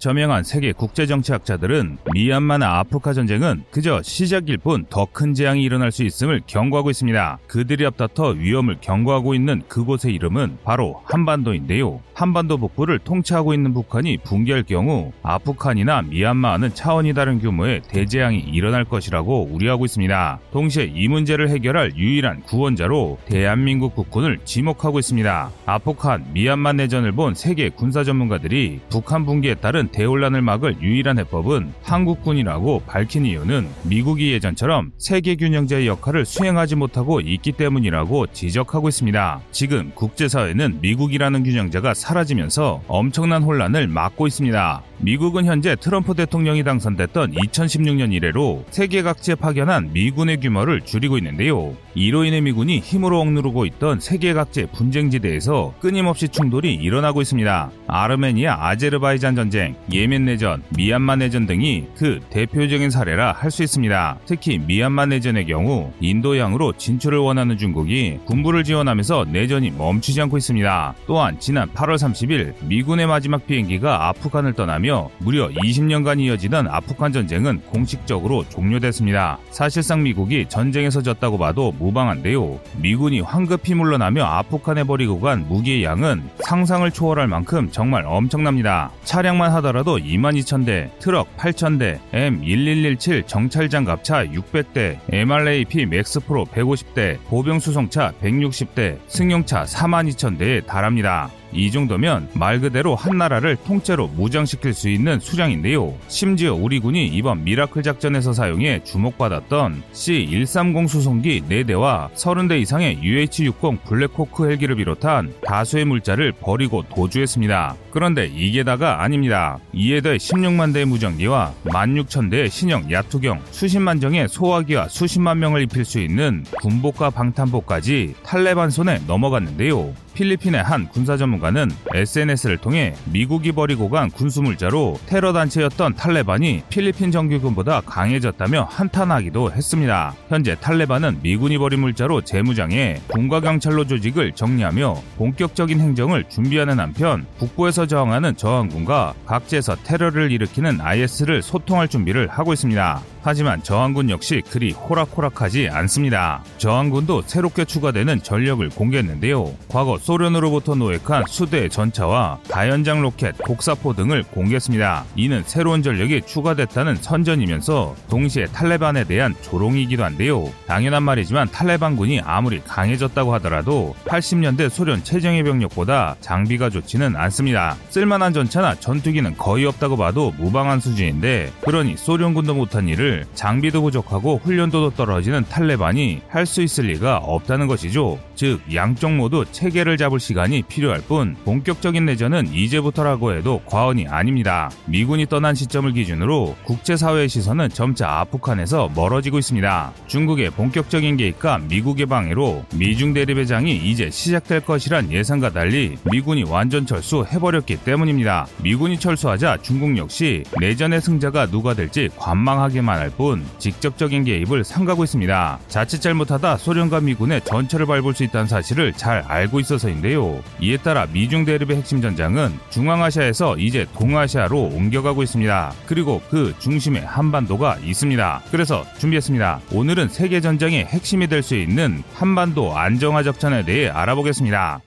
저명한 세계 국제정치학자들은 미얀마나 아프리카 전쟁은 그저 시작일 뿐 더 큰 재앙이 일어날 수 있음을 경고하고 있습니다. 그들이 앞다퉈 위험을 경고하고 있는 그곳의 이름은 바로 한반도인데요. 한반도 북부를 통치하고 있는 북한이 붕괴할 경우 아프간이나 미얀마와는 차원이 다른 규모의 대재앙이 일어날 것이라고 우려하고 있습니다. 동시에 이 문제를 해결할 유일한 구원자로 대한민국 국군을 지목하고 있습니다. 아프간, 미얀마 내전을 본 세계 군사 전문가들이 북한 붕괴에 따른 대혼란을 막을 유일한 해법은 한국군이라고 밝힌 이유는 미국이 예전처럼 세계 균형제의 역할을 수행하지 못하고 있기 때문이라고 지적하고 있습니다. 지금 국제사회는 미국이라는 균형제가 사라지면서 엄청난 혼란을 막고 있습니다. 미국은 현재 트럼프 대통령이 당선됐던 2016년 이래로 세계 각지에 파견한 미군의 규모를 줄이고 있는데요. 이로 인해 미군이 힘으로 억누르고 있던 세계 각지의 분쟁지대에서 끊임없이 충돌이 일어나고 있습니다. 아르메니아, 아제르바이잔 전쟁, 예멘 내전, 미얀마 내전 등이 그 대표적인 사례라 할 수 있습니다. 특히 미얀마 내전의 경우 인도양으로 진출을 원하는 중국이 군부를 지원하면서 내전이 멈추지 않고 있습니다. 또한 지난 8월 30일 미군의 마지막 비행기가 아프간을 떠나며 무려 20년간 이어지던 아프간 전쟁은 공식적으로 종료됐습니다. 사실상 미국이 전쟁에서 졌다고 봐도 무방한데요. 미군이 황급히 물러나며 아프간에 버리고 간 무기의 양은 상상을 초월할 만큼 정말 엄청납니다. 차량만 하더라도 22,000대, 트럭 8,000대, M1117 정찰장갑차 600대, MRAP 맥스프로 150대, 보병수송차 160대, 승용차 42,000대에 달합니다. 이 정도면 말 그대로 한 나라를 통째로 무장시킬 수 있는 수량인데요. 심지어 우리 군이 이번 미라클 작전에서 사용해 주목받았던 C-130 수송기 4대와 30대 이상의 UH-60 블랙호크 헬기를 비롯한 다수의 물자를 버리고 도주했습니다. 그런데 이게 다가 아닙니다. 이에 더해 16만 대의 무전기와 16,000대의 신형 야투경, 수십만 정의 소화기와 수십만 명을 입힐 수 있는 군복과 방탄복까지 탈레반 손에 넘어갔는데요. 필리핀의 한 군사 전문가는 SNS를 통해 미국이 버리고 간 군수물자로 테러단체였던 탈레반이 필리핀 정규군보다 강해졌다며 한탄하기도 했습니다. 현재 탈레반은 미군이 버린 물자로 재무장해 군과 경찰로 조직을 정리하며 본격적인 행정을 준비하는 한편 북부에서 저항하는 저항군과 각지에서 테러를 일으키는 IS를 소통할 준비를 하고 있습니다. 하지만 저항군 역시 그리 호락호락하지 않습니다. 저항군도 새롭게 추가되는 전력을 공개했는데요. 과거 소련으로부터 노획한 수대 전차와 다연장 로켓, 곡사포 등을 공개했습니다. 이는 새로운 전력이 추가됐다는 선전이면서 동시에 탈레반에 대한 조롱이기도 한데요. 당연한 말이지만 탈레반군이 아무리 강해졌다고 하더라도 80년대 소련 최정예 병력보다 장비가 좋지는 않습니다. 쓸만한 전차나 전투기는 거의 없다고 봐도 무방한 수준인데 그러니 소련군도 못한 일을 장비도 부족하고 훈련도도 떨어지는 탈레반이 할 수 있을 리가 없다는 것이죠. 즉 양쪽 모두 체계를 잡을 시간이 필요할 뿐 본격적인 내전은 이제부터라고 해도 과언이 아닙니다. 미군이 떠난 시점을 기준으로 국제사회의 시선은 점차 아프간에서 멀어지고 있습니다. 중국의 본격적인 개입과 미국의 방해로 미중 대립의 장이 이제 시작될 것이란 예상과 달리 미군이 완전 철수해버렸기 때문입니다. 미군이 철수하자 중국 역시 내전의 승자가 누가 될지 관망하기만 할 뿐 직접적인 개입을 삼가고 있습니다. 자칫 잘못하다 소련과 미군의 전철을 밟을 수 있다는 사실을 잘 알고 있어서인데요. 이에 따라 미중 대립의 핵심 전장은 중앙아시아에서 이제 동아시아로 옮겨가고 있습니다. 그리고 그 중심에 한반도가 있습니다. 그래서 준비했습니다. 오늘은 세계 전장의 핵심이 될 수 있는 한반도 안정화 작전에 대해 알아보겠습니다.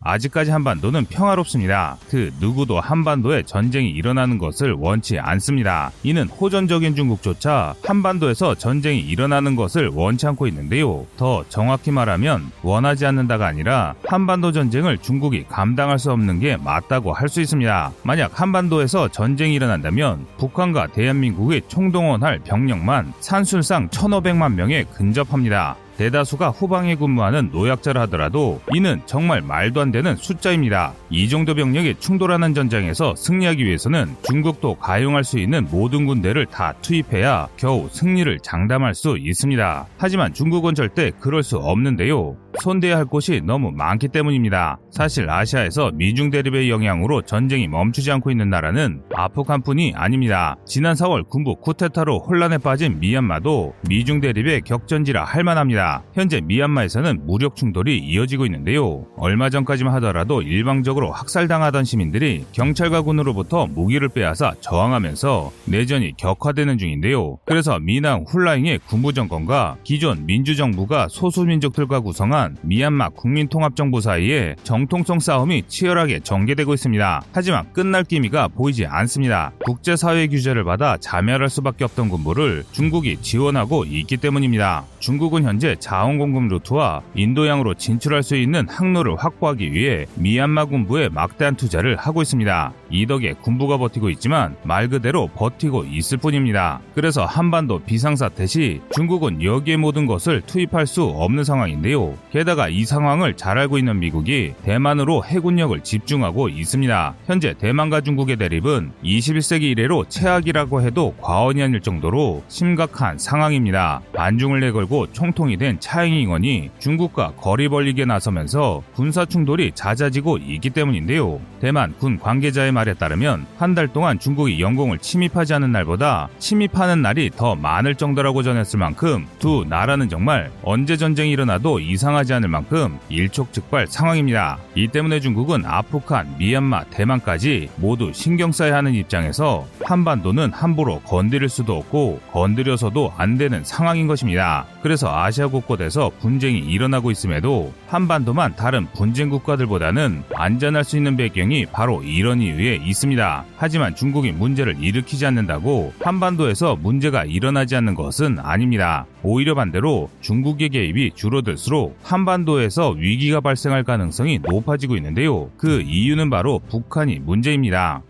아직까지 한반도는 평화롭습니다. 그 누구도 한반도에 전쟁이 일어나는 것을 원치 않습니다. 이는 호전적인 중국조차 한반도에서 전쟁이 일어나는 것을 원치 않고 있는데요. 더 정확히 말하면 원하지 않는다가 아니라 한반도 전쟁을 중국이 감당할 수 없는 게 맞다고 할 수 있습니다. 만약 한반도에서 전쟁이 일어난다면 북한과 대한민국이 총동원할 병력만 산술상 1,500만 명에 근접합니다. 대다수가 후방에 근무하는 노약자라 하더라도 이는 정말 말도 안 되는 숫자입니다. 이 정도 병력이 충돌하는 전장에서 승리하기 위해서는 중국도 가용할 수 있는 모든 군대를 다 투입해야 겨우 승리를 장담할 수 있습니다. 하지만 중국은 절대 그럴 수 없는데요. 손대야 할 곳이 너무 많기 때문입니다. 사실 아시아에서 미중 대립의 영향으로 전쟁이 멈추지 않고 있는 나라는 아프간뿐이 아닙니다. 지난 4월 군부 쿠데타로 혼란에 빠진 미얀마도 미중 대립의 격전지라 할 만합니다. 있습니다. 현재 미얀마에서는 무력 충돌이 이어지고 있는데요. 얼마 전까지만 하더라도 일방적으로 학살당하던 시민들이 경찰과 군으로부터 무기를 빼앗아 저항하면서 내전이 격화되는 중인데요. 그래서 미낭 훌라잉의 군부 정권과 기존 민주정부가 소수민족들과 구성한 미얀마 국민통합정부 사이에 정통성 싸움이 치열하게 전개되고 있습니다. 하지만 끝날 기미가 보이지 않습니다. 국제사회 규제를 받아 자멸할 수밖에 없던 군부를 중국이 지원하고 있기 때문입니다. 중국은 현재 자원공급 루트와 인도양으로 진출할 수 있는 항로를 확보하기 위해 미얀마 군부에 막대한 투자를 하고 있습니다. 이 덕에 군부가 버티고 있지만 말 그대로 버티고 있을 뿐입니다. 그래서 한반도 비상사태 시 중국은 여기에 모든 것을 투입할 수 없는 상황인데요. 게다가 이 상황을 잘 알고 있는 미국이 대만으로 해군력을 집중하고 있습니다. 현재 대만과 중국의 대립은 21세기 이래로 최악이라고 해도 과언이 아닐 정도로 심각한 상황입니다. 안중을 내걸고 총통이 된 차이잉원이 중국과 거리 벌리게 나서면서 군사 충돌이 잦아지고 있기 때문인데요. 대만 군 관계자의 말에 따르면 한 달 동안 중국이 영공을 침입하지 않은 날보다 침입하는 날이 더 많을 정도라고 전했을 만큼 두 나라는 정말 언제 전쟁이 일어나도 이상하지 않을 만큼 일촉즉발 상황입니다. 이 때문에 중국은 아프간, 미얀마, 대만까지 모두 신경 써야 하는 입장에서 한반도는 함부로 건드릴 수도 없고 건드려서도 안 되는 상황인 것입니다. 그래서 아시아 곳곳에서 분쟁이 일어나고 있음에도 한반도만 다른 분쟁 국가들보다는 안전할 수 있는 배경이 바로 이런 이유에 있습니다. 하지만 중국이 문제를 일으키지 않는다고 한반도에서 문제가 일어나지 않는 것은 아닙니다. 오히려 반대로 중국의 개입이 줄어들수록 한반도에서 위기가 발생할 가능성이 높아지고 있는데요. 그 이유는 바로 북한이 문제입니다.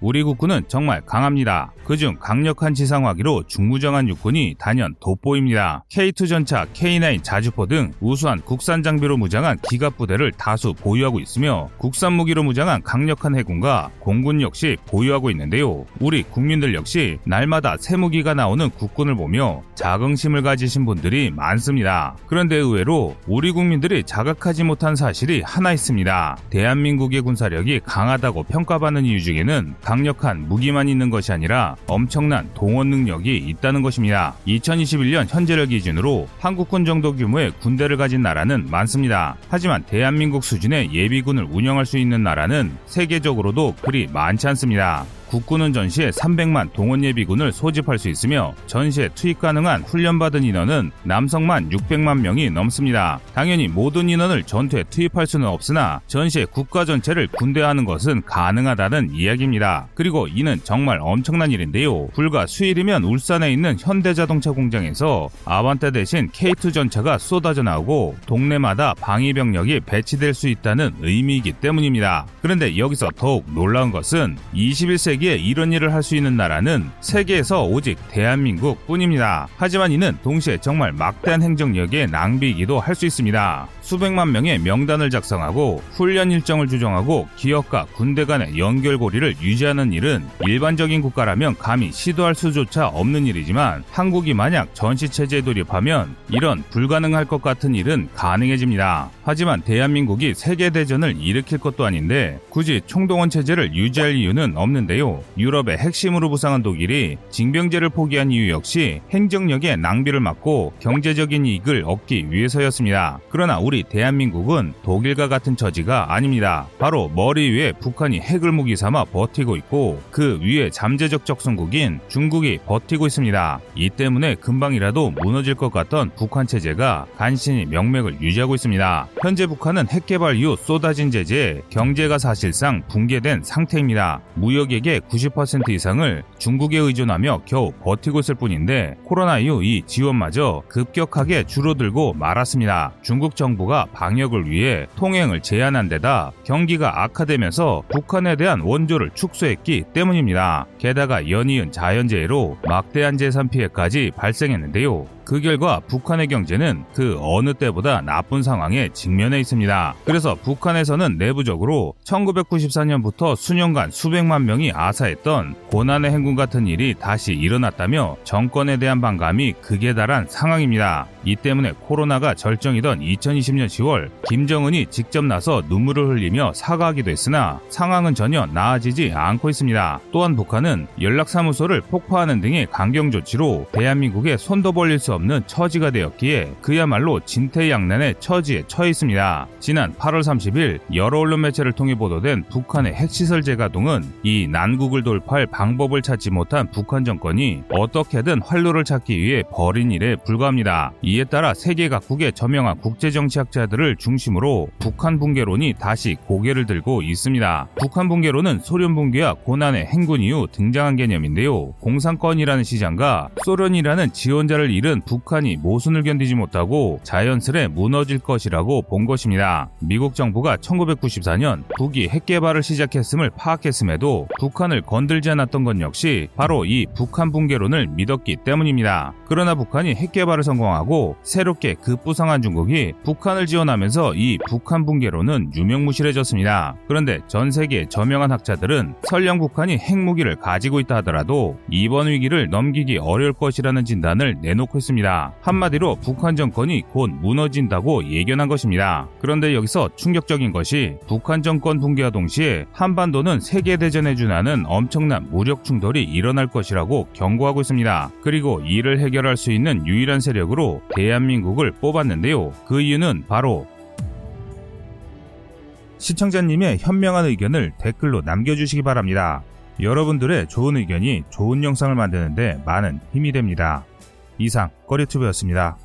우리 국군은 정말 강합니다. 그중 강력한 지상화기로 중무장한 육군이 단연 돋보입니다. K2 전차, K9 자주포 등 우수한 국산 장비로 무장한 기갑 부대를 다수 보유하고 있으며 국산 무기로 무장한 강력한 해군과 공군 역시 보유하고 있는데요. 우리 국민들 역시 날마다 새 무기가 나오는 국군을 보며 자긍심을 가지신 분들이 많습니다. 그런데 의외로 우리 국민들이 자각하지 못한 사실이 하나 있습니다. 대한민국의 군사력이 강하다고 평가받는 이유 중에는 강력한 무기만 있는 것이 아니라 엄청난 동원 능력이 있다는 것입니다. 2021년 현재를 기준으로 한국군 정도 규모의 군대를 가진 나라는 많습니다. 하지만 대한민국 수준의 예비군을 운영할 수 있는 나라는 세계적으로도 그리 많지 않습니다. 국군은 전시에 300만 동원예비군을 소집할 수 있으며 전시에 투입 가능한 훈련받은 인원은 남성만 600만 명이 넘습니다. 당연히 모든 인원을 전투에 투입할 수는 없으나 전시에 국가 전체를 군대화하는 것은 가능하다는 이야기입니다. 그리고 이는 정말 엄청난 일인데요. 불과 수일이면 울산에 있는 현대자동차 공장에서 아반떼 대신 K2 전차가 쏟아져 나오고 동네마다 방위병력이 배치될 수 있다는 의미이기 때문입니다. 그런데 여기서 더욱 놀라운 것은 21세기 이런 일을 할 수 있는 나라는 세계에서 오직 대한민국 뿐입니다. 하지만 이는 동시에 정말 막대한 행정력의 낭비이기도 할 수 있습니다. 수백만 명의 명단을 작성하고 훈련 일정을 조정하고 기업과 군대 간의 연결고리를 유지하는 일은 일반적인 국가라면 감히 시도할 수조차 없는 일이지만 한국이 만약 전시체제에 돌입하면 이런 불가능할 것 같은 일은 가능해집니다. 하지만 대한민국이 세계대전을 일으킬 것도 아닌데 굳이 총동원체제를 유지할 이유는 없는데요. 유럽의 핵심으로 부상한 독일이 징병제를 포기한 이유 역시 행정력의 낭비를 막고 경제적인 이익을 얻기 위해서였습니다. 그러나 우리 대한민국은 독일과 같은 처지가 아닙니다. 바로 머리 위에 북한이 핵을 무기 삼아 버티고 있고 그 위에 잠재적 적성국인 중국이 버티고 있습니다. 이 때문에 금방이라도 무너질 것 같던 북한 체제가 간신히 명맥을 유지하고 있습니다. 현재 북한은 핵 개발 이후 쏟아진 제재에 경제가 사실상 붕괴된 상태입니다. 무역액의 90% 이상을 중국에 의존하며 겨우 버티고 있을 뿐인데 코로나 이후 이 지원마저 급격하게 줄어들고 말았습니다. 중국 정부가 방역을 위해 통행을 제한한 데다 경기가 악화되면서 북한에 대한 원조를 축소했기 때문입니다. 게다가 연이은 자연재해로 막대한 재산 피해까지 발생했는데요. 그 결과 북한의 경제는 그 어느 때보다 나쁜 상황에 직면해 있습니다. 그래서 북한에서는 내부적으로 1994년부터 수년간 수백만 명이 아사했던 고난의 행군 같은 일이 다시 일어났다며 정권에 대한 반감이 극에 달한 상황입니다. 이 때문에 코로나가 절정이던 2020년 10월 김정은이 직접 나서 눈물을 흘리며 사과하기도 했으나 상황은 전혀 나아지지 않고 있습니다. 또한 북한은 연락사무소를 폭파하는 등의 강경 조치로 대한민국에 손도 벌릴 수 수 없는 처지가 되었기에 그야말로 진퇴양난의 처지에 처해 있습니다. 지난 8월 30일 여러 언론 매체를 통해 보도된 북한의 핵시설 재가동은 이 난국을 돌파할 방법을 찾지 못한 북한 정권이 어떻게든 활로를 찾기 위해 벌인 일에 불과합니다. 이에 따라 세계 각국의 저명한 국제정치학자들을 중심으로 북한 붕괴론이 다시 고개를 들고 있습니다. 북한 붕괴론은 소련 붕괴와 고난의 행군 이후 등장한 개념인데요. 공산권이라는 시장과 소련이라는 지원자를 잃은 북한이 모순을 견디지 못하고 자연스레 무너질 것이라고 본 것입니다. 미국 정부가 1994년 북이 핵개발을 시작했음을 파악했음에도 북한을 건들지 않았던 건 역시 바로 이 북한 붕괴론을 믿었기 때문입니다. 그러나 북한이 핵개발을 성공하고 새롭게 급부상한 중국이 북한을 지원하면서 이 북한 붕괴론은 유명무실해졌습니다. 그런데 전 세계 저명한 학자들은 설령 북한이 핵무기를 가지고 있다 하더라도 이번 위기를 넘기기 어려울 것이라는 진단을 내놓고 있습니다. 한마디로 북한 정권이 곧 무너진다고 예견한 것입니다. 그런데 여기서 충격적인 것이 북한 정권 붕괴와 동시에 한반도는 세계대전에 준하는 엄청난 무력 충돌이 일어날 것이라고 경고하고 있습니다. 그리고 이를 해결할 수 있는 유일한 세력으로 대한민국을 뽑았는데요. 그 이유는 바로 시청자님의 현명한 의견을 댓글로 남겨주시기 바랍니다. 여러분들의 좋은 의견이 좋은 영상을 만드는데 많은 힘이 됩니다. 이상 꺼리튜브였습니다.